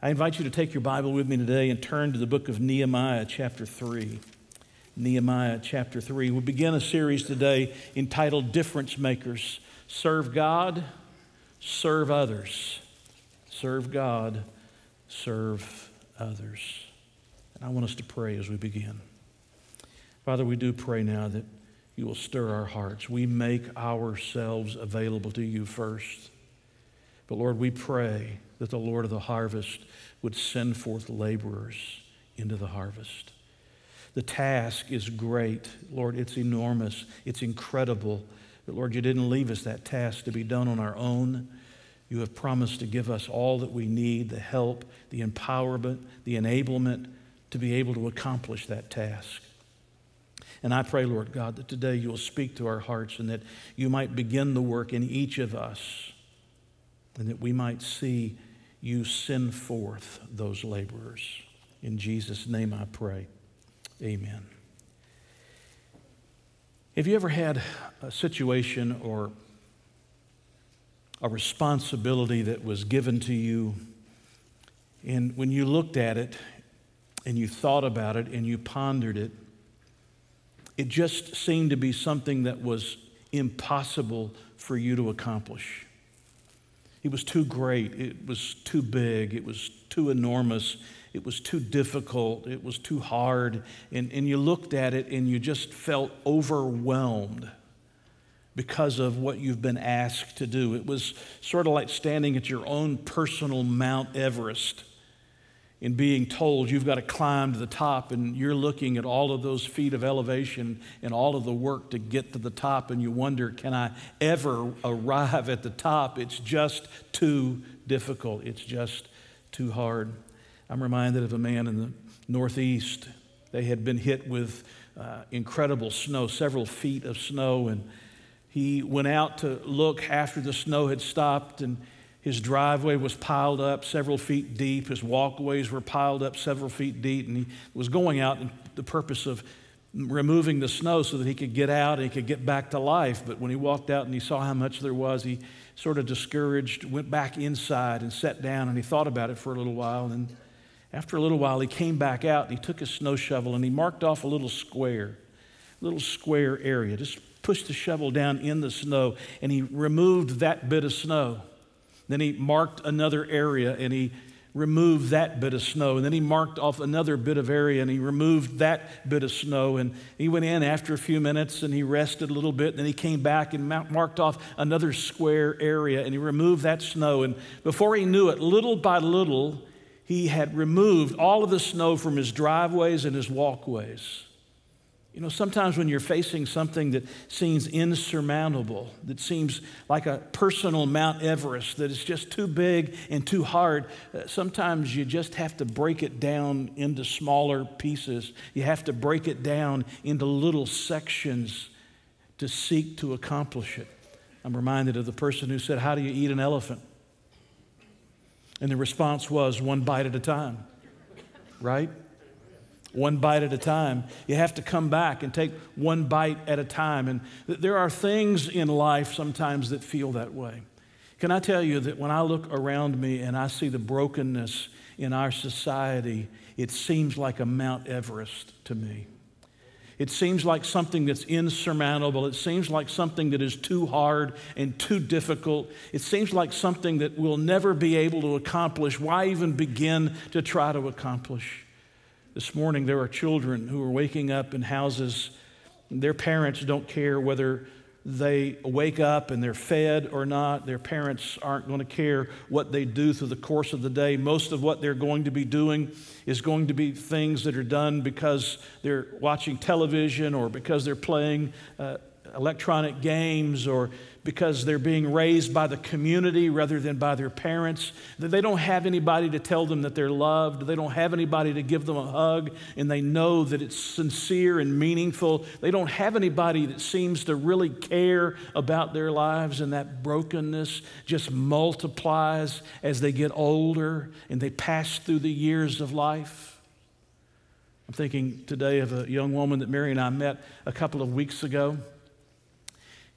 I invite you to take your Bible with me today and turn to the book of Nehemiah, chapter 3. Nehemiah, chapter 3. We'll begin a series today entitled Difference Makers. Serve God, serve others. Serve God, serve others. And I want us to pray as we begin. Father, we do pray now that you will stir our hearts. We make ourselves available to you first. But Lord, we pray that the Lord of the harvest would send forth laborers into the harvest. The task is great, Lord. It's enormous. It's incredible. But Lord, you didn't leave us that task to be done on our own. You have promised to give us all that we need, the help, the empowerment, the enablement to be able to accomplish that task. And I pray, Lord God, that today you will speak to our hearts and that you might begin the work in each of us, and that we might see you send forth those laborers. In Jesus' name I pray. Amen. Have you ever had a situation or a responsibility that was given to you, and when you looked at it and you thought about it and you pondered it, it just seemed to be something that was impossible for you to accomplish? It was too great, it was too big, it was too enormous, it was too difficult, it was too hard, and you looked at it and you just felt overwhelmed because of what you've been asked to do. It was sort of like standing at your own personal Mount Everest and being told you've got to climb to the top, and you're looking at all of those feet of elevation and all of the work to get to the top, and you wonder, can I ever arrive at the top? It's just too difficult. It's just too hard. I'm reminded of a man in the Northeast. They had been hit with incredible snow, several feet of snow, and he went out to look after the snow had stopped, and his driveway was piled up several feet deep. His walkways were piled up several feet deep. And he was going out in the purpose of removing the snow so that he could get out and he could get back to life. But when he walked out and he saw how much there was, he sort of discouraged, went back inside and sat down, and he thought about it for a little while. And after a little while, he came back out and he took his snow shovel and he marked off a little square area. Just pushed the shovel down in the snow and he removed that bit of snow. Then he marked another area, and he removed that bit of snow. And then he marked off another bit of area, and he removed that bit of snow. And he went in after a few minutes, and he rested a little bit. And then he came back and marked off another square area, and he removed that snow. And before he knew it, little by little, he had removed all of the snow from his driveways and his walkways. You know, sometimes when you're facing something that seems insurmountable, that seems like a personal Mount Everest, that is just too big and too hard, sometimes you just have to break it down into smaller pieces. You have to break it down into little sections to seek to accomplish it. I'm reminded of the person who said, "How do you eat an elephant?" And the response was, "One bite at a time," right? One bite at a time. You have to come back and take one bite at a time. And there are things in life sometimes that feel that way. Can I tell you that when I look around me and I see the brokenness in our society, it seems like a Mount Everest to me. It seems like something that's insurmountable. It seems like something that is too hard and too difficult. It seems like something that we'll never be able to accomplish. Why even begin to try to accomplish? This morning, there are children who are waking up in houses. Their parents don't care whether they wake up and they're fed or not. Their parents aren't going to care what they do through the course of the day. Most of what they're going to be doing is going to be things that are done because they're watching television or because they're playing electronic games or because they're being raised by the community rather than by their parents. They don't have anybody to tell them that they're loved. They don't have anybody to give them a hug, and they know that it's sincere and meaningful. They don't have anybody that seems to really care about their lives, and that brokenness just multiplies as they get older and they pass through the years of life. I'm thinking today of a young woman that Mary and I met a couple of weeks ago.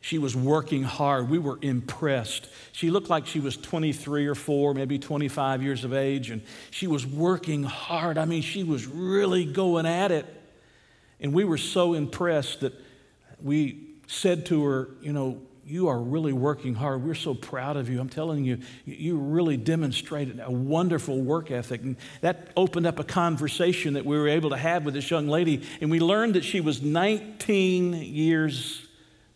She was working hard. We were impressed. She looked like she was 23 or 4, maybe 25 years of age, and she was working hard. I mean, she was really going at it. And we were so impressed that we said to her, you know, you are really working hard. We're so proud of you. I'm telling you, you really demonstrated a wonderful work ethic. And that opened up a conversation that we were able to have with this young lady. And we learned that she was 19 years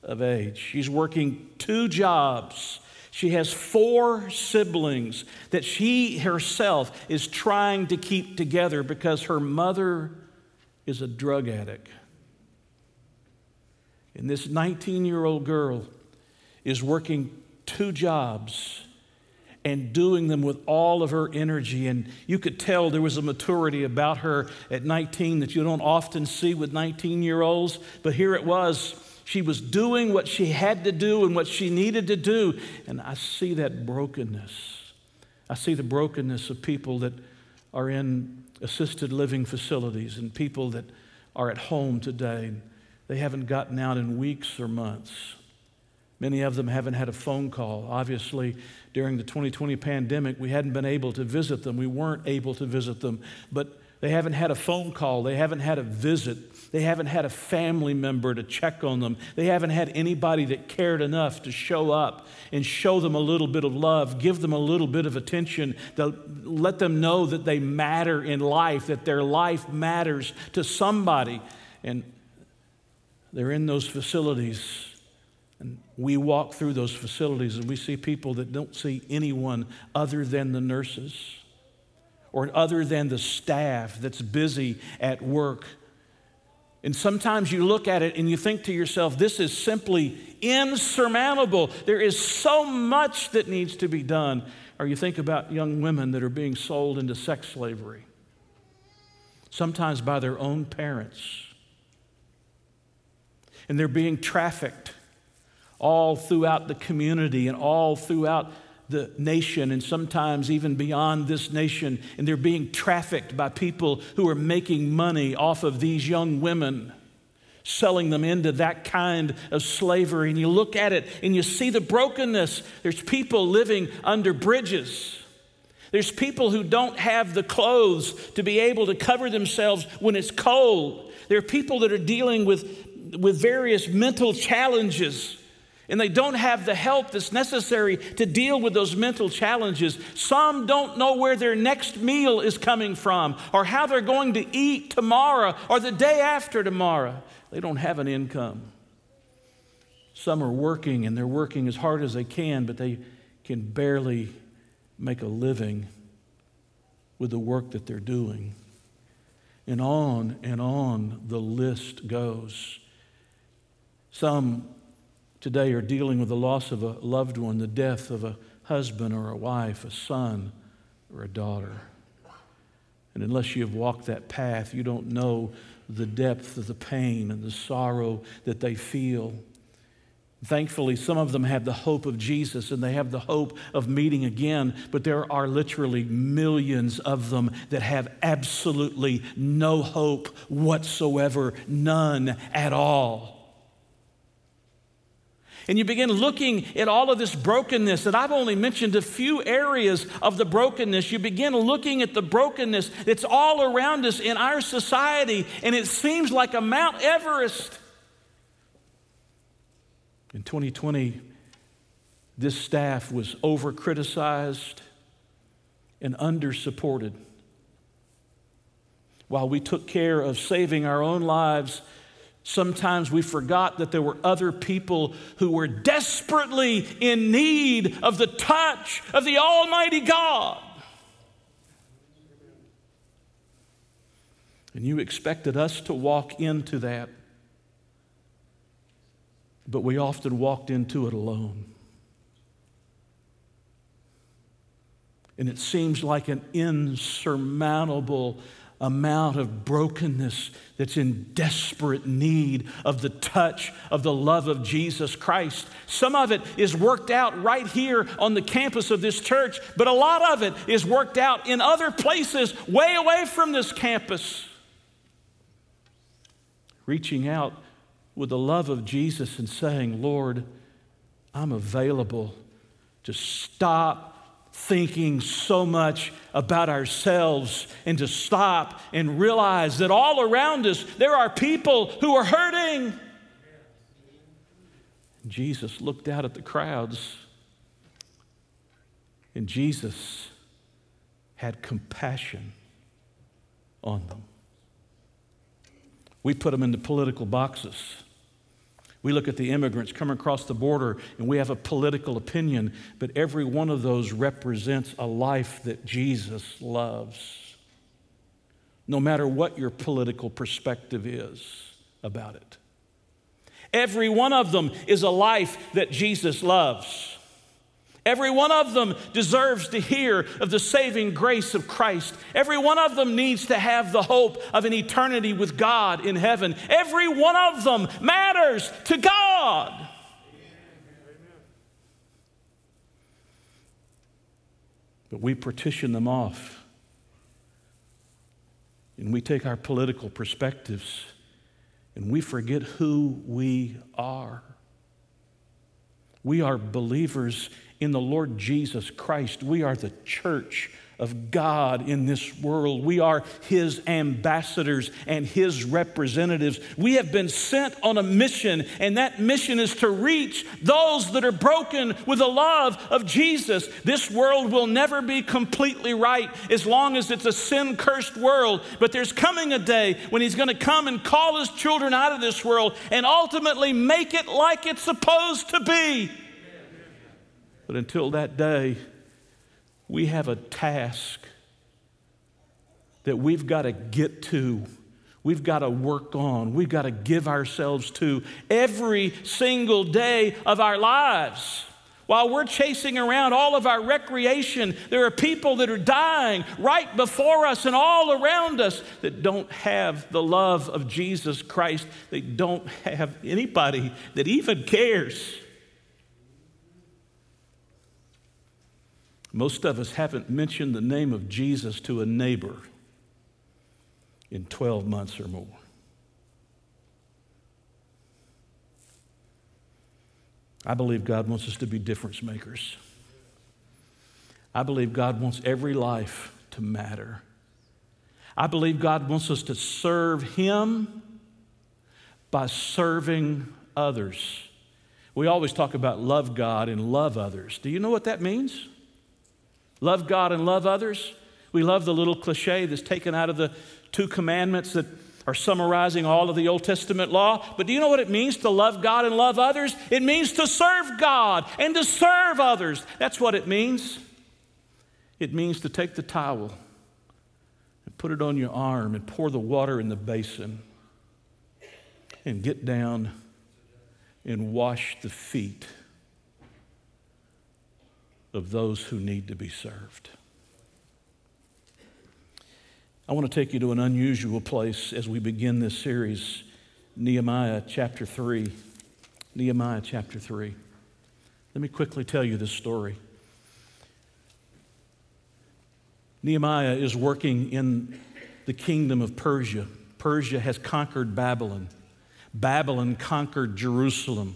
of age. She's working 2 jobs. She has 4 siblings that she herself is trying to keep together because her mother is a drug addict. And this 19-year-old girl is working 2 jobs and doing them with all of her energy. And you could tell there was a maturity about her at 19 that you don't often see with 19-year-olds. But here it was. She was doing what she had to do and what she needed to do. And I see that brokenness. I see the brokenness of people that are in assisted living facilities and people that are at home today. They haven't gotten out in weeks or months. Many of them haven't had a phone call. Obviously, during the 2020 pandemic, we hadn't been able to visit them. We weren't able to visit them. But they haven't had a phone call. They haven't had a visit. They haven't had a family member to check on them. They haven't had anybody that cared enough to show up and show them a little bit of love, give them a little bit of attention, to let them know that they matter in life, that their life matters to somebody. And they're in those facilities, and we walk through those facilities and we see people that don't see anyone other than the nurses or other than the staff that's busy at work. And sometimes you look at it and you think to yourself, this is simply insurmountable. There is so much that needs to be done. Or you think about young women that are being sold into sex slavery, sometimes by their own parents. And they're being trafficked all throughout the community and all throughout the nation and sometimes even beyond this nation. And they're being trafficked by people who are making money off of these young women, selling them into that kind of slavery. And you look at it and you see the brokenness. There's people living under bridges. There's people who don't have the clothes to be able to cover themselves when it's cold. There are people that are dealing with various mental challenges, and they don't have the help that's necessary to deal with those mental challenges. Some don't know where their next meal is coming from or how they're going to eat tomorrow or the day after tomorrow. They don't have an income. Some are working, and they're working as hard as they can, but they can barely make a living with the work that they're doing. And on the list goes. Some today are dealing with the loss of a loved one, the death of a husband or a wife, a son or a daughter. And unless you've walked that path, you don't know the depth of the pain and the sorrow that they feel. Thankfully, some of them have the hope of Jesus and they have the hope of meeting again, but there are literally millions of them that have absolutely no hope whatsoever, none at all. And you begin looking at all of this brokenness, and I've only mentioned a few areas of the brokenness. You begin looking at the brokenness that's all around us in our society, and it seems like a Mount Everest. In 2020, this staff was over-criticized and under-supported. While we took care of saving our own lives, sometimes we forgot that there were other people who were desperately in need of the touch of the Almighty God. And you expected us to walk into that, but we often walked into it alone. And it seems like an insurmountable amount of brokenness that's in desperate need of the touch of the love of Jesus Christ. Some of it is worked out right here on the campus of this church, but a lot of it is worked out in other places way away from this campus. Reaching out with the love of Jesus and saying, Lord, I'm available to stop thinking so much about ourselves and to stop and realize that all around us there are people who are hurting. Jesus looked out at the crowds, and Jesus had compassion on them. We put them into political boxes. We look at the immigrants coming across the border, and we have a political opinion, but every one of those represents a life that Jesus loves, no matter what your political perspective is about it. Every one of them is a life that Jesus loves. Every one of them deserves to hear of the saving grace of Christ. Every one of them needs to have the hope of an eternity with God in heaven. Every one of them matters to God. Amen. But we partition them off, and we take our political perspectives, and we forget who we are. We are believers in the Lord Jesus Christ. We are the church of God in this world. We are His ambassadors and His representatives. We have been sent on a mission, and that mission is to reach those that are broken with the love of Jesus. This world will never be completely right as long as it's a sin-cursed world, but there's coming a day when He's going to come and call His children out of this world and ultimately make it like it's supposed to be. But until that day, we have a task that we've got to get to. We've got to work on. We've got to give ourselves to every single day of our lives. While we're chasing around all of our recreation, there are people that are dying right before us and all around us that don't have the love of Jesus Christ. They don't have anybody that even cares. Most of us haven't mentioned the name of Jesus to a neighbor in 12 months or more. I believe God wants us to be difference makers. I believe God wants every life to matter. I believe God wants us to serve Him by serving others. We always talk about love God and love others. Do you know what that means? Love God and love others. We love the little cliche that's taken out of the two commandments that are summarizing all of the Old Testament law. But do you know what it means to love God and love others? It means to serve God and to serve others. That's what it means. It means to take the towel and put it on your arm and pour the water in the basin and get down and wash the feet of those who need to be served. I want to take you to an unusual place as we begin this series, Nehemiah chapter 3. Nehemiah chapter 3. Let me quickly tell you this story. Nehemiah is working in the kingdom of Persia. Persia has conquered Babylon. Babylon conquered Jerusalem.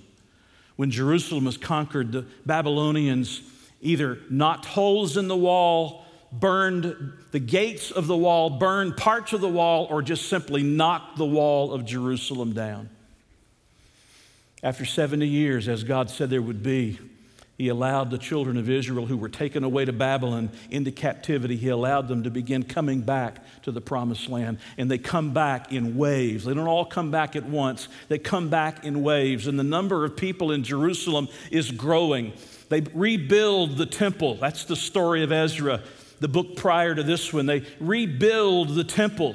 When Jerusalem was conquered, the Babylonians either knocked holes in the wall, burned the gates of the wall, burned parts of the wall, or just simply knocked the wall of Jerusalem down. After 70 years, as God said there would be, He allowed the children of Israel who were taken away to Babylon into captivity. He allowed them to begin coming back to the promised land. And they come back in waves. They don't all come back at once. They come back in waves. And the number of people in Jerusalem is growing. They rebuild the temple. That's the story of Ezra, the book prior to this one. They rebuild the temple.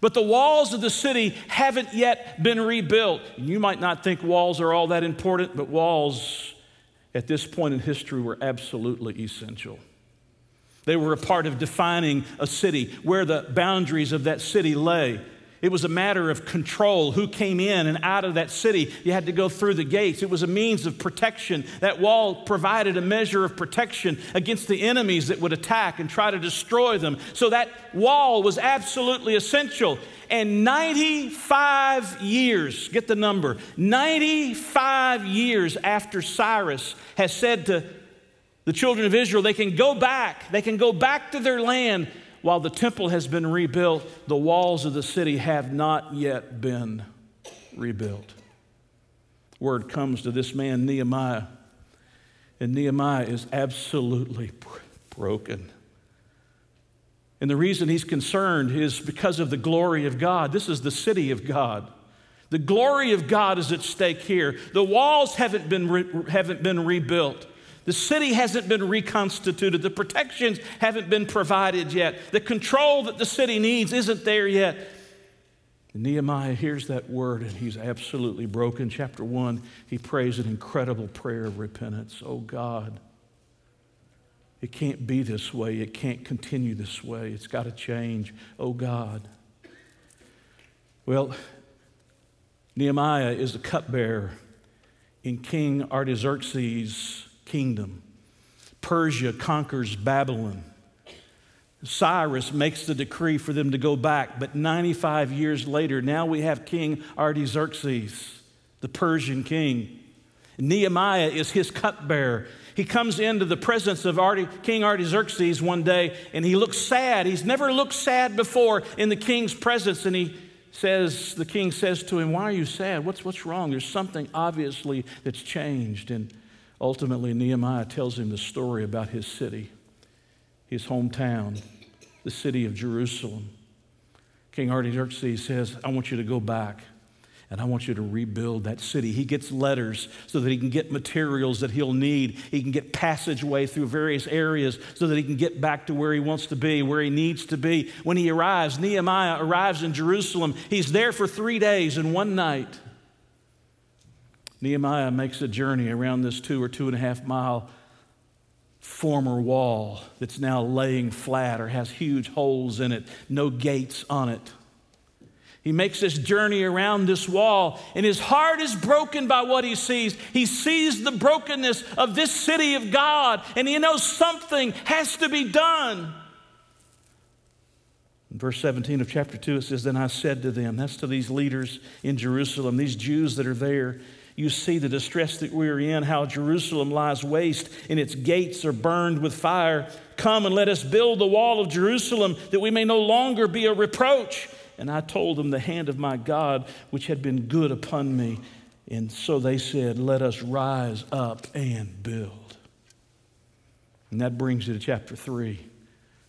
But the walls of the city haven't yet been rebuilt. And you might not think walls are all that important, but walls at this point in history were absolutely essential. They were a part of defining a city, where the boundaries of that city lay. It was a matter of control, who came in and out of that city. You had to go through the gates. It was a means of protection. That wall provided a measure of protection against the enemies that would attack and try to destroy them. So that wall was absolutely essential. And 95 years, get the number, 95 years after Cyrus has said to the children of Israel, they can go back to their land. While the temple has been rebuilt, the walls of the city have not yet been rebuilt. Word comes to this man, Nehemiah, and Nehemiah is absolutely broken. And the reason he's concerned is because of the glory of God. This is the city of God. The glory of God is at stake here. The walls haven't been rebuilt. The city hasn't been reconstituted. The protections haven't been provided yet. The control that the city needs isn't there yet. And Nehemiah hears that word, and he's absolutely broken. Chapter 1, he prays an incredible prayer of repentance. Oh, God, it can't be this way. It can't continue this way. It's got to change. Oh, God. Well, Nehemiah is the cupbearer in King Artaxerxes' kingdom. Persia conquers Babylon. Cyrus makes the decree for them to go back, but 95 years later, now we have King Artaxerxes, the Persian king. Nehemiah is his cupbearer. He comes into the presence of King Artaxerxes one day, and he looks sad. He's never looked sad before in the king's presence, and the king says to him, "Why are you sad? What's wrong? There's something obviously that's changed." And ultimately, Nehemiah tells him the story about his city, his hometown, the city of Jerusalem. King Artaxerxes says, "I want you to go back, and I want you to rebuild that city." He gets letters so that he can get materials that he'll need. He can get passageway through various areas so that he can get back to where he wants to be, where he needs to be. When he arrives, Nehemiah arrives in Jerusalem. He's there for 3 days and one night. Nehemiah makes a journey around this 2 or 2.5 mile former wall that's now laying flat or has huge holes in it, no gates on it. He makes this journey around this wall, and his heart is broken by what he sees. He sees the brokenness of this city of God, and he knows something has to be done. In verse 17 of chapter 2, it says, "Then I said to them," that's to these leaders in Jerusalem, these Jews that are there, "You see the distress that we are in, how Jerusalem lies waste, and its gates are burned with fire. Come and let us build the wall of Jerusalem, that we may no longer be a reproach." And I told them the hand of my God, which had been good upon me. And so they said, "Let us rise up and build." And that brings you to chapter 3.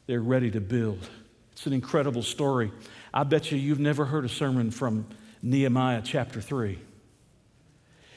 They're ready to build. It's an incredible story. I bet you've never heard a sermon from Nehemiah chapter 3.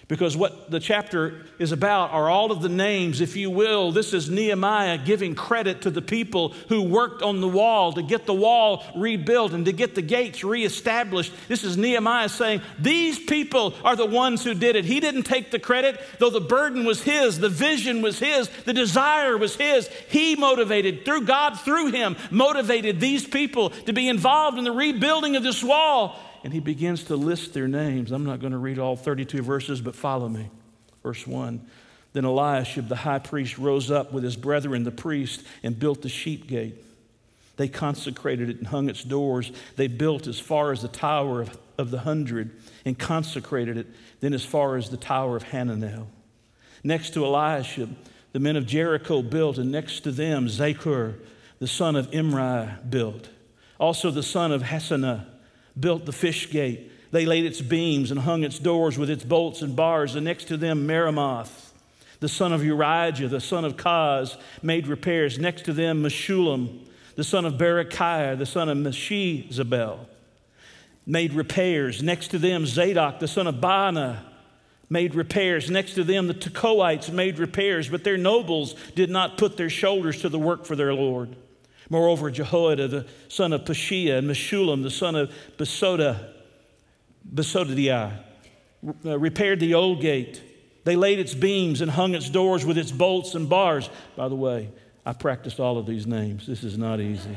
Because what the chapter is about are all of the names, if you will. This is Nehemiah giving credit to the people who worked on the wall to get the wall rebuilt and to get the gates reestablished. This is Nehemiah saying, these people are the ones who did it. He didn't take the credit, though the burden was his, the vision was his, the desire was his. He motivated, through God, through him, motivated these people to be involved in the rebuilding of this wall. And he begins to list their names. I'm not going to read all 32 verses, but follow me. Verse 1, "Then Eliashib the high priest rose up with his brethren, the priests, and built the sheep gate. They consecrated it and hung its doors. They built as far as the tower of the 100 and consecrated it, then as far as the tower of Hananel. Next to Eliashib, the men of Jericho built, and next to them Zaccur, the son of Imri, built. Also the son of Hassanah built the fish gate. They laid its beams and hung its doors with its bolts and bars. And next to them, Meremoth, the son of Urijah, the son of Koz, made repairs. Next to them, Meshullam, the son of Berechiah, the son of Meshizabel, made repairs. Next to them, Zadok, the son of Bana, made repairs. Next to them, the Tekoites made repairs, but their nobles did not put their shoulders to the work for their Lord. Moreover, Jehoiada, the son of Peshia, and Meshullam, the son of Besodadiah, repaired the old gate. They laid its beams and hung its doors with its bolts and bars." By the way, I practiced all of these names. This is not easy.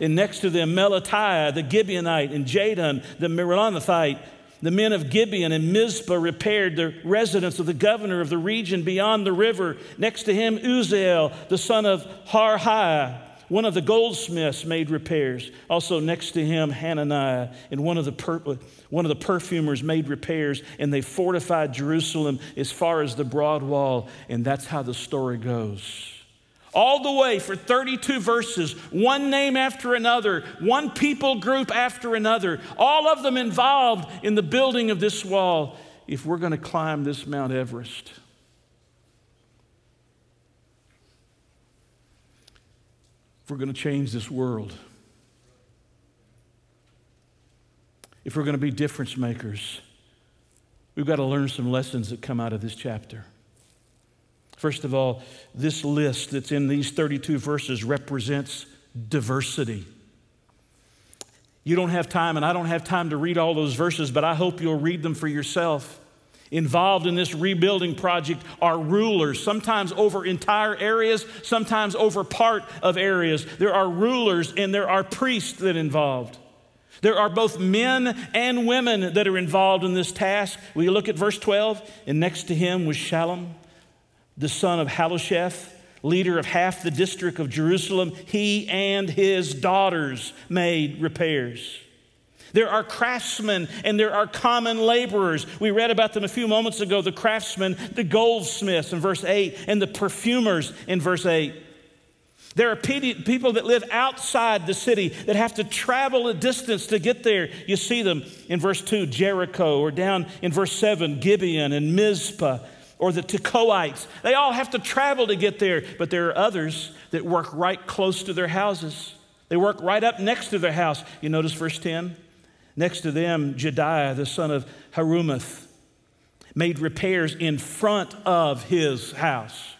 and next to them Melatiah, the Gibeonite, and Jadon, the Meronathite. The men of Gibeon and Mizpah repaired the residence of the governor of the region beyond the river. Next to him, Uziel, the son of Harhai, one of the goldsmiths, made repairs. Also next to him, Hananiah, and one of the perfumers made repairs, and they fortified Jerusalem as far as the broad wall. And that's how the story goes. All the way for 32 verses, one name after another, one people group after another, all of them involved in the building of this wall if we're going to climb this Mount Everest. If we're going to change this world, if we're going to be difference makers, we've got to learn some lessons that come out of this chapter. First of all, this list that's in these 32 verses represents diversity. You don't have time, and I don't have time to read all those verses, but I hope you'll read them for yourself. Involved in this rebuilding project are rulers, sometimes over entire areas, sometimes over part of areas. There are rulers and there are priests that are involved. There are both men and women that are involved in this task. We look at verse 12, and next to him was Shallum, the son of Halusheth, leader of half the district of Jerusalem. He and his daughters made repairs. There are craftsmen and there are common laborers. We read about them a few moments ago, the craftsmen, the goldsmiths in verse 8, and the perfumers in verse 8. There are people that live outside the city that have to travel a distance to get there. You see them in verse 2, Jericho, or down in verse 7, Gibeon and Mizpah, or the Tekoites. They all have to travel to get there, but there are others that work right close to their houses. They work right up next to their house. You notice verse 10? Next to them, Jediah, the son of Harumath, made repairs in front of his house.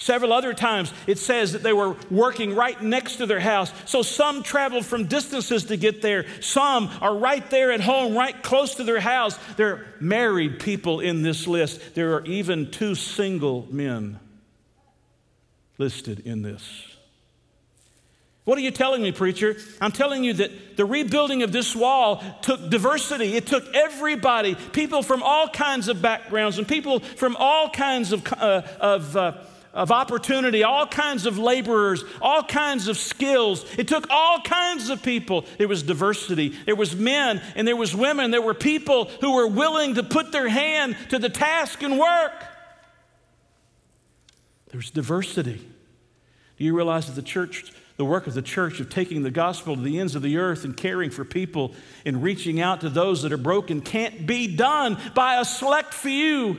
Several other times it says that they were working right next to their house. So some traveled from distances to get there. Some are right there at home, right close to their house. There are married people in this list. There are even two single men listed in this. What are you telling me, preacher? I'm telling you that the rebuilding of this wall took diversity. It took everybody, people from all kinds of backgrounds and people from all kinds of opportunity, all kinds of laborers, all kinds of skills. It took all kinds of people. There was diversity. There was men and there was women. There were people who were willing to put their hand to the task and work. There's diversity. Do you realize that the work of the church of taking the gospel to the ends of the earth and caring for people and reaching out to those that are broken can't be done by a select few?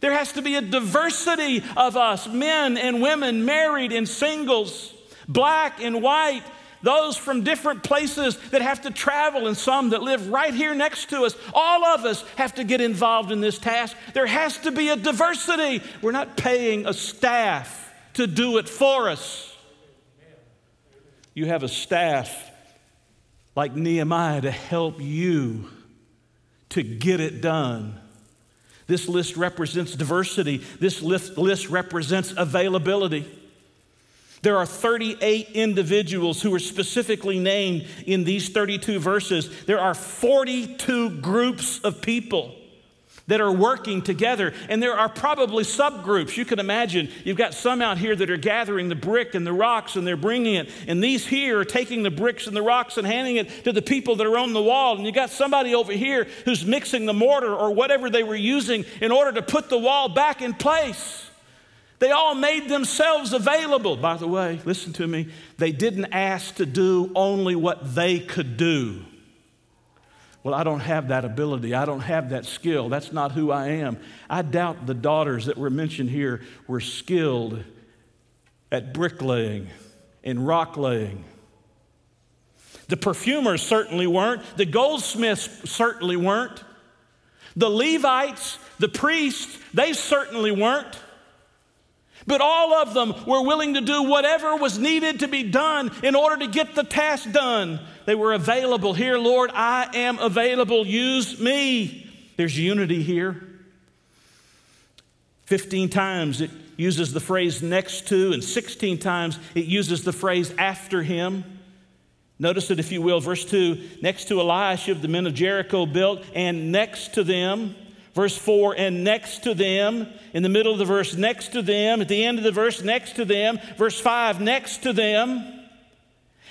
There has to be a diversity of us, men and women, married and singles, black and white, those from different places that have to travel and some that live right here next to us. All of us have to get involved in this task. There has to be a diversity. We're not paying a staff to do it for us. You have a staff like Nehemiah to help you to get it done. This list represents diversity. This list represents availability. There are 38 individuals who are specifically named in these 32 verses. There are 42 groups of people that are working together, and there are probably subgroups. You can imagine you've got some out here that are gathering the brick and the rocks, and they're bringing it, and these here are taking the bricks and the rocks and handing it to the people that are on the wall, and you got somebody over here who's mixing the mortar or whatever they were using in order to put the wall back in place. They all made themselves available. By the way, listen to me, they didn't ask to do only what they could do. Well, I don't have that ability. I don't have that skill. That's not who I am. I doubt the daughters that were mentioned here were skilled at bricklaying and rock laying. The perfumers certainly weren't. The goldsmiths certainly weren't. The Levites, the priests, they certainly weren't. But all of them were willing to do whatever was needed to be done in order to get the task done. They were available. Here, Lord, I am available. Use me. There's unity here. 15 times it uses the phrase next to, and 16 times it uses the phrase after him. Notice it, if you will, verse 2, next to Eliashib, the men of Jericho built, and next to them, verse 4, and next to them, in the middle of the verse, next to them, at the end of the verse, next to them, verse 5, next to them.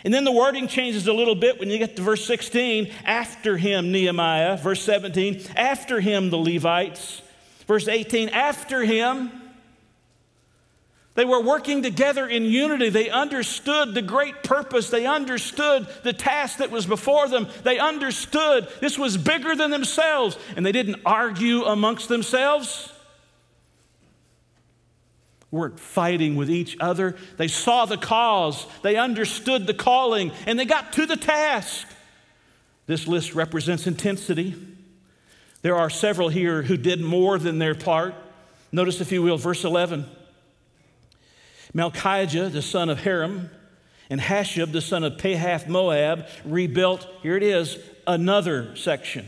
And then the wording changes a little bit when you get to verse 16, after him, Nehemiah, verse 17, after him, the Levites, verse 18, after him. They were working together in unity. They understood the great purpose. They understood the task that was before them. They understood this was bigger than themselves, and they didn't argue amongst themselves. They weren't fighting with each other. They saw the cause. They understood the calling, and they got to the task. This list represents intensity. There are several here who did more than their part. Notice, if you will, verse 11. Malchijah, the son of Harim, and Hashab, the son of Pahath Moab, rebuilt, here it is, another section.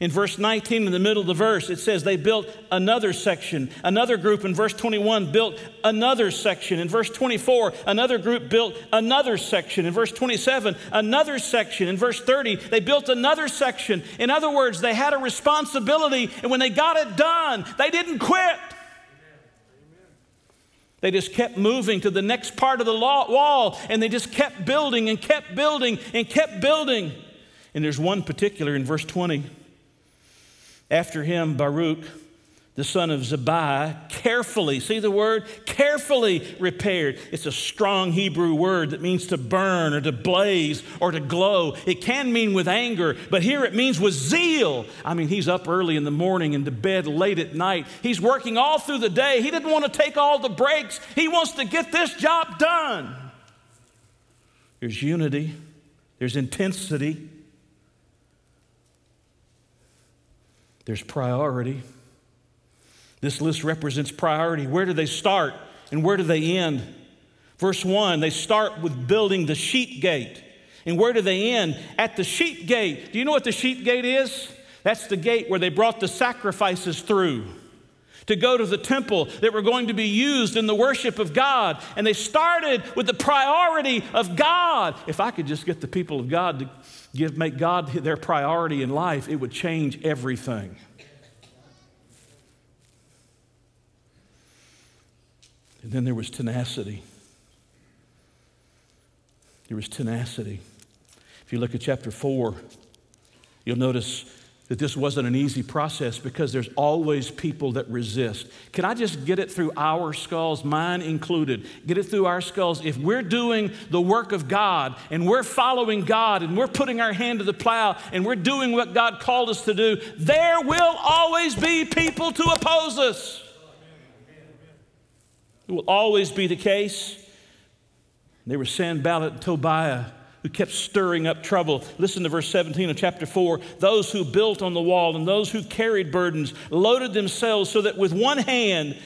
In verse 19, in the middle of the verse, it says they built another section. Another group in verse 21 built another section. In verse 24, another group built another section. In verse 27, another section. In verse 30, they built another section. In other words, they had a responsibility, and when they got it done, they didn't quit. They just kept moving to the next part of the wall, and they just kept building and kept building and kept building. And there's one particular in verse 20. After him, Baruch, the son of Zabai, carefully, see the word? Carefully repaired. It's a strong Hebrew word that means to burn or to blaze or to glow. It can mean with anger, but here it means with zeal. I mean, he's up early in the morning and to bed late at night. He's working all through the day. He didn't want to take all the breaks. He wants to get this job done. There's unity. There's intensity. There's priority. This list represents priority. Where do they start and where do they end? Verse 1, they start with building the sheep gate. And where do they end? At the sheep gate. Do you know what the sheep gate is? That's the gate where they brought the sacrifices through to go to the temple that were going to be used in the worship of God. And they started with the priority of God. If I could just get the people of God to make God their priority in life, it would change everything. And then there was tenacity. There was tenacity. If you look at chapter 4, you'll notice that this wasn't an easy process because there's always people that resist. Can I just get it through our skulls, mine included, get it through our skulls? If we're doing the work of God and we're following God and we're putting our hand to the plow and we're doing what God called us to do, there will always be people to oppose us. It will always be the case. There were Sanballat and Tobiah who kept stirring up trouble. Listen to verse 17 of chapter 4. Those who built on the wall and those who carried burdens loaded themselves so that with one hand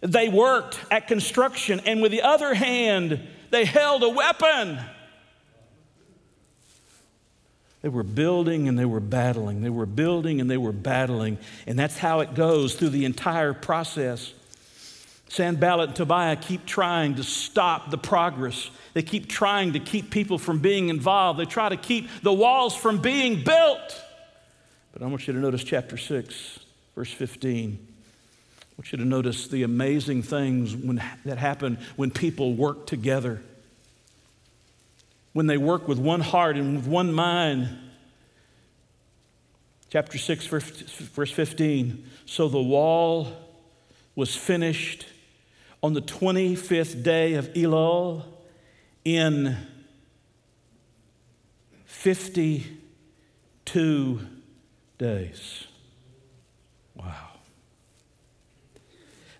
they worked at construction and with the other hand they held a weapon. They were building and they were battling. They were building and they were battling. And that's how it goes through the entire process. Sanballat and Tobiah keep trying to stop the progress. They keep trying to keep people from being involved. They try to keep the walls from being built. But I want you to notice chapter 6, verse 15. I want you to notice the amazing things that happen when people work together. When they work with one heart and with one mind. Chapter 6, verse 15. So the wall was finished on the 25th day of Elul in 52 days. Wow.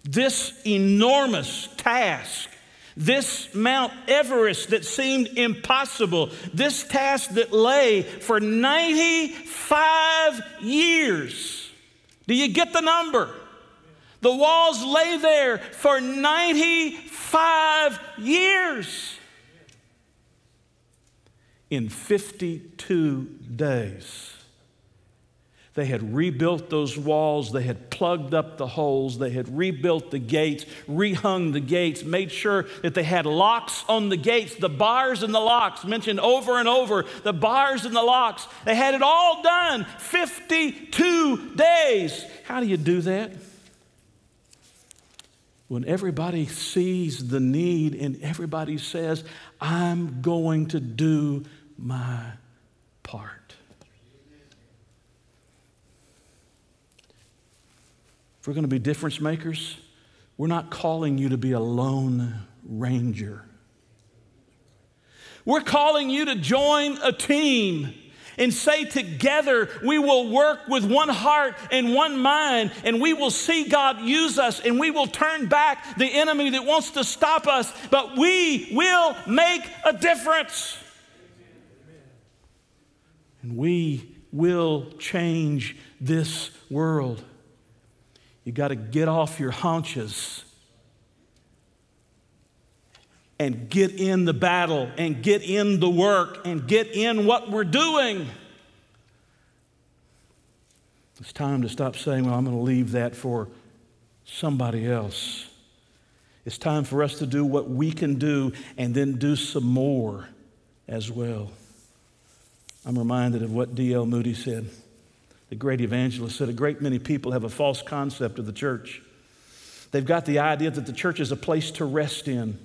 This enormous task, this Mount Everest that seemed impossible, this task that lay for 95 years. Do you get the number? The walls lay there for 95 years. In 52 days, They had rebuilt those walls. They had plugged up the holes. They had rebuilt the gates, rehung the gates, made sure that they had locks on the gates, the bars and the locks, mentioned over and over, the bars and the locks. They had it all done, 52 days. How do you do that? When everybody sees the need and everybody says, I'm going to do my part. If we're going to be difference makers, we're not calling you to be a lone ranger. We're calling you to join a team and say together we will work with one heart and one mind, and we will see God use us, and we will turn back the enemy that wants to stop us, but we will make a difference. And we will change this world. You got to get off your haunches and get in the battle and get in the work and get in what we're doing. It's time to stop saying, well, I'm going to leave that for somebody else. It's time for us to do what we can do and then do some more as well. I'm reminded of what D.L. Moody said. The great evangelist said, a great many people have a false concept of the church. They've got the idea that the church is a place to rest in,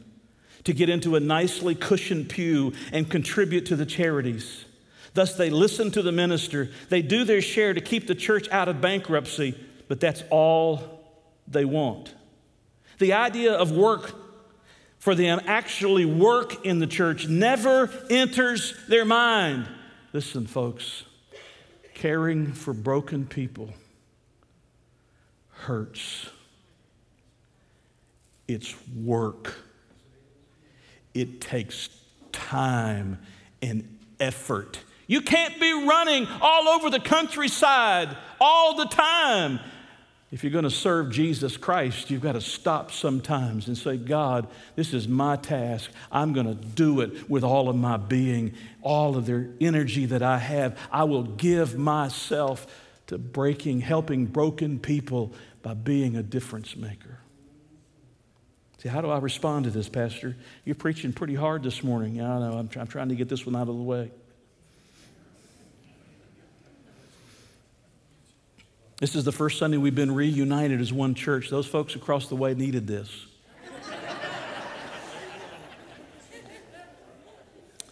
to get into a nicely cushioned pew and contribute to the charities. Thus, they listen to the minister. They do their share to keep the church out of bankruptcy, but that's all they want. The idea of work for them, actually work in the church, never enters their mind. Listen, folks. Caring for broken people hurts. It's work. It takes time and effort. You can't be running all over the countryside all the time. If you're going to serve Jesus Christ, you've got to stop sometimes and say, God, this is my task. I'm going to do it with all of my being, all of the energy that I have. I will give myself to helping broken people by being a difference maker. See, how do I respond to this, Pastor? You're preaching pretty hard this morning. I know, I'm trying to get this one out of the way. This is the first Sunday we've been reunited as one church. Those folks across the way needed this.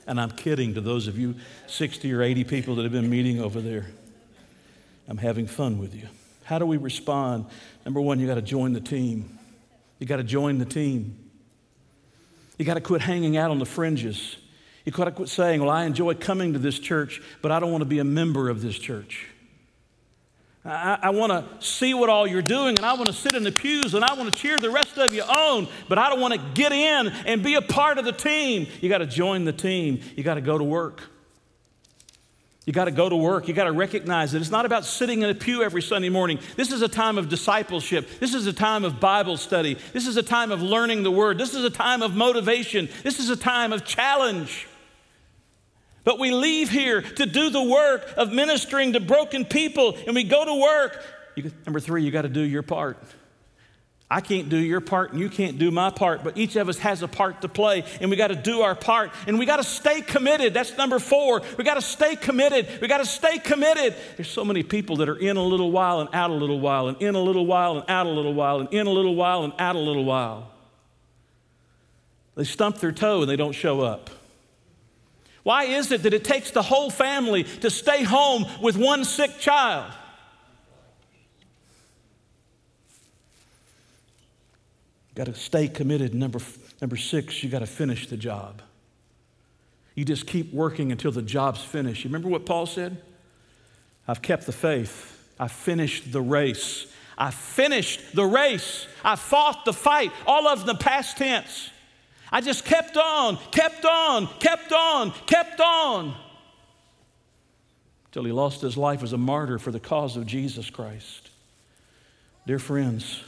And I'm kidding to those of you 60 or 80 people that have been meeting over there. I'm having fun with you. How do we respond? Number one, you got to join the team. You got to join the team. You got to quit hanging out on the fringes. You got to quit saying, well, I enjoy coming to this church, but I don't want to be a member of this church. I want to see what all you're doing, and I want to sit in the pews, and I want to cheer the rest of you on, but I don't want to get in and be a part of the team. You got to join the team. You got to go to work. You got to go to work. You got to recognize that it's not about sitting in a pew every Sunday morning. This is a time of discipleship. This is a time of Bible study. This is a time of learning the Word. This is a time of motivation. This is a time of challenge. But we leave here to do the work of ministering to broken people, and we go to work. Number three, you got to do your part. I can't do your part, and you can't do my part, but each of us has a part to play, and we got to do our part, and we got to stay committed. That's number four. We got to stay committed. We got to stay committed. There's so many people that are in a little while and out a little while, and in a little while and out a little while, and in a little while and out a little while. They stump their toe and they don't show up. Why is it that it takes the whole family to stay home with one sick child? You got to stay committed. Number six, you got to finish the job. You just keep working until the job's finished. You remember what Paul said? I've kept the faith. I finished the race. I finished the race. I fought the fight. All of the past tense. I just kept on, kept on, kept on, kept on till he lost his life as a martyr for the cause of Jesus Christ. Dear friends,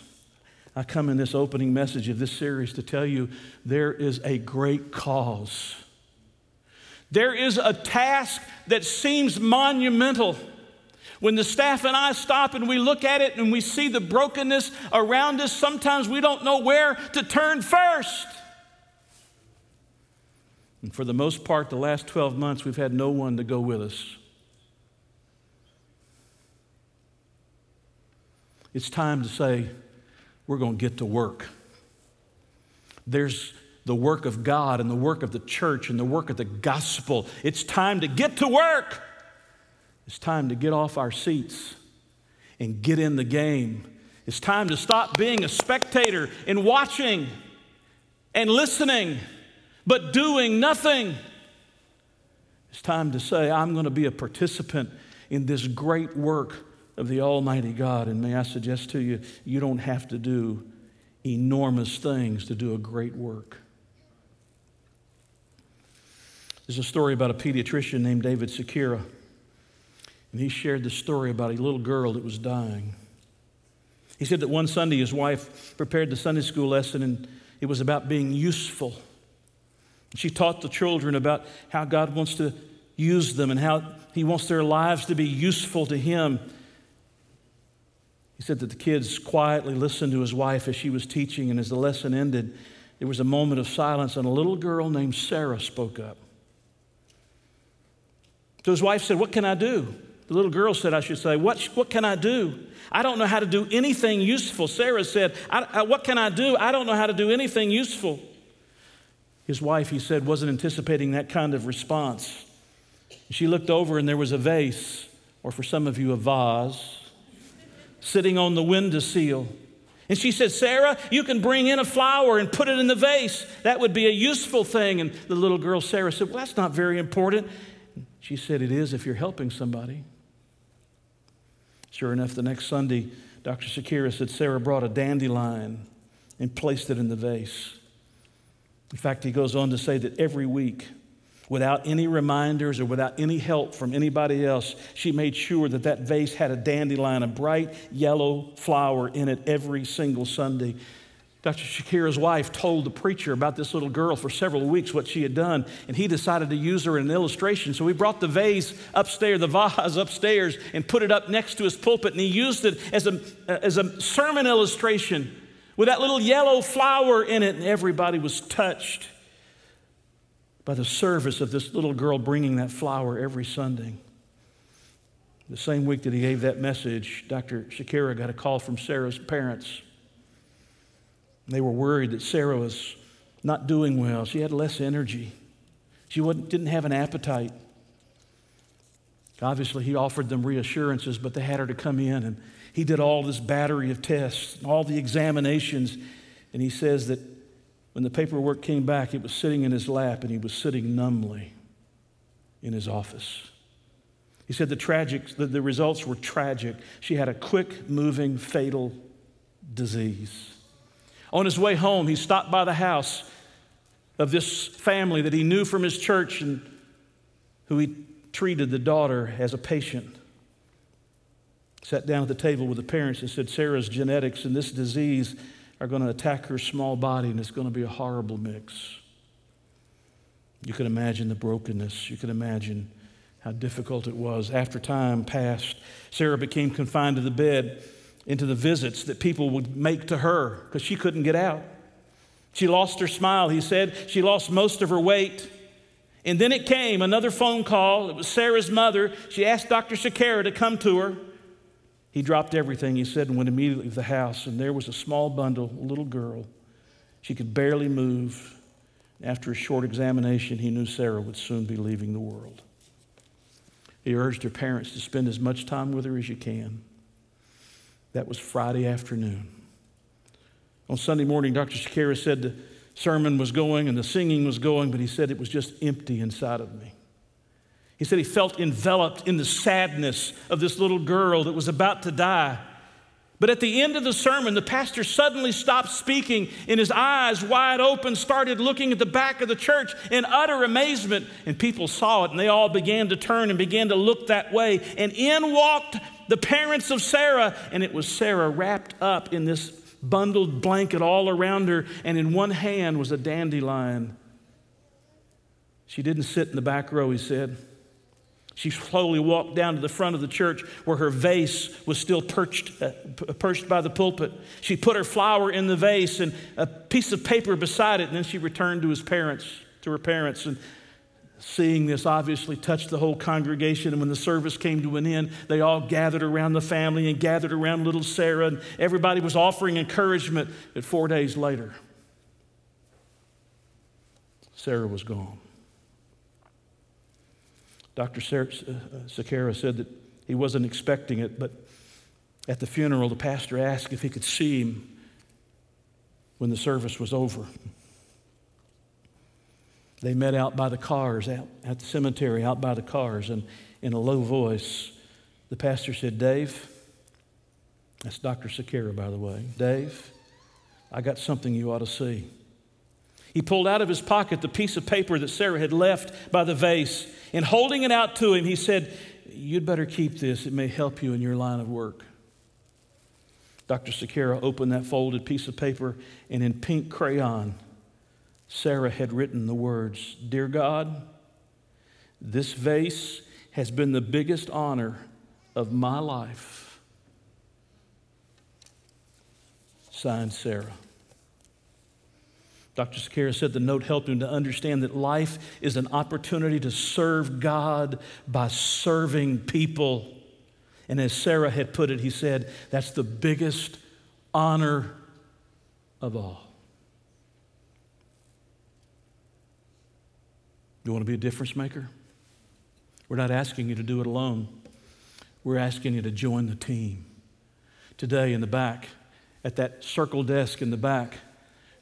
I come in this opening message of this series to tell you there is a great cause. There is a task that seems monumental. When the staff and I stop and we look at it and we see the brokenness around us, sometimes we don't know where to turn first. And for the most part, the last 12 months, we've had no one to go with us. It's time to say, we're going to get to work. There's the work of God and the work of the church and the work of the gospel. It's time to get to work. It's time to get off our seats and get in the game. It's time to stop being a spectator and watching and listening, but doing nothing. It's time to say, I'm going to be a participant in this great work of the Almighty God. And may I suggest to you, you don't have to do enormous things to do a great work. There's a story about a pediatrician named David Sequeira. And he shared this story about a little girl that was dying. He said that one Sunday his wife prepared the Sunday school lesson, and it was about being useful. She taught the children about how God wants to use them and how he wants their lives to be useful to him. He said that the kids quietly listened to his wife as she was teaching, and as the lesson ended, there was a moment of silence, and a little girl named Sarah spoke up. So his wife said, "What can I do?" The little girl said, I should say, what can I do? I don't know how to do anything useful. Sarah said, what can I do? I don't know how to do anything useful. His wife, he said, wasn't anticipating that kind of response. She looked over, and there was a vase, or for some of you, a vase, sitting on the windowsill. And she said, "Sarah, you can bring in a flower and put it in the vase. That would be a useful thing." And the little girl, Sarah, said, "Well, that's not very important." She said, "It is if you're helping somebody." Sure enough, the next Sunday, Dr. Sequeira said Sarah brought a dandelion and placed it in the vase. In fact, he goes on to say that every week, without any reminders or without any help from anybody else, she made sure that that vase had a dandelion, a bright yellow flower in it every single Sunday. Dr. Shakira's wife told the preacher about this little girl for several weeks, what she had done, and he decided to use her in an illustration. So he brought the vase upstairs, and put it up next to his pulpit, and he used it as a sermon illustration with that little yellow flower in it, and everybody was touched by the service of this little girl bringing that flower every Sunday. The same week that he gave that message, Dr. Sequeira got a call from Sarah's parents. They were worried that Sarah was not doing well. She had less energy. She didn't have an appetite. Obviously, he offered them reassurances, but they had her to come in, and he did all this battery of tests, all the examinations, and he says that when the paperwork came back, it was sitting in his lap, and he was sitting numbly in his office. He said the results were tragic. She had a quick-moving, fatal disease. On his way home, he stopped by the house of this family that he knew from his church and who he treated the daughter as a patient. Sat down at the table with the parents and said, "Sarah's genetics and this disease are going to attack her small body, and it's going to be a horrible mix." You can imagine the brokenness. You can imagine how difficult it was. After time passed, Sarah became confined to the bed, into the visits that people would make to her because she couldn't get out. She lost her smile, he said. She lost most of her weight. And then it came, another phone call. It was Sarah's mother. She asked Dr. Sequeira to come to her. He dropped everything, he said, and went immediately to the house. And there was a small bundle, a little girl. She could barely move. After a short examination, he knew Sarah would soon be leaving the world. He urged her parents to spend as much time with her as you can. That was Friday afternoon. On Sunday morning, Dr. Sequeira said the sermon was going and the singing was going, but he said it was just empty inside of me. He said he felt enveloped in the sadness of this little girl that was about to die. But at the end of the sermon, the pastor suddenly stopped speaking, and his eyes wide open started looking at the back of the church in utter amazement. And people saw it, and they all began to turn and began to look that way. And in walked the parents of Sarah, and it was Sarah wrapped up in this bundled blanket all around her, and in one hand was a dandelion. She didn't sit in the back row, he said. She slowly walked down to the front of the church where her vase was still perched by the pulpit. She put her flower in the vase and a piece of paper beside it, and then she returned to her parents. And seeing this obviously touched the whole congregation, and when the service came to an end, they all gathered around the family and gathered around little Sarah, and everybody was offering encouragement. But 4 days later, Sarah was gone. Dr. Sequeira said that he wasn't expecting it, but at the funeral, the pastor asked if he could see him when the service was over. They met out by the cars, out at the cemetery, out by the cars, and in a low voice, the pastor said, "Dave," that's Dr. Sequeira, by the way, "Dave, I got something you ought to see." He pulled out of his pocket the piece of paper that Sarah had left by the vase, and holding it out to him, he said, "You'd better keep this. It may help you in your line of work." Dr. Sequeira opened that folded piece of paper, and in pink crayon, Sarah had written the words, "Dear God, this vase has been the biggest honor of my life. Signed, Sarah." Dr. Sequeira said the note helped him to understand that life is an opportunity to serve God by serving people. And as Sarah had put it, he said, that's the biggest honor of all. You want to be a difference maker? We're not asking you to do it alone. We're asking you to join the team. Today in the back, at that circle desk in the back,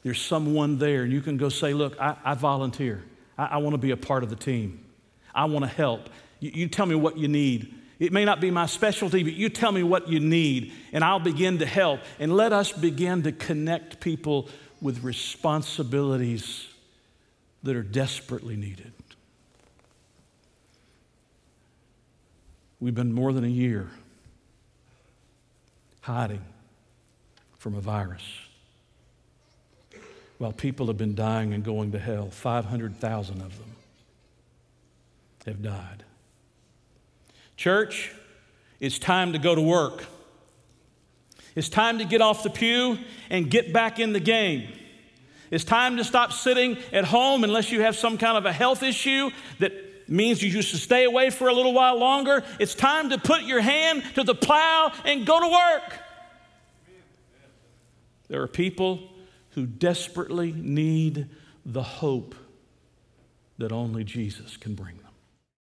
there's someone there, and you can go say, "Look, I volunteer. I want to be a part of the team. I want to help. You tell me what you need. It may not be my specialty, but you tell me what you need, and I'll begin to help." And let us begin to connect people with responsibilities that are desperately needed. We've been more than a year hiding from a virus, while people have been dying and going to hell. 500,000 of them have died. Church, it's time to go to work. It's time to get off the pew and get back in the game. It's time to stop sitting at home unless you have some kind of a health issue that means you used to stay away for a little while longer. It's time to put your hand to the plow and go to work. There are people who desperately need the hope that only Jesus can bring them.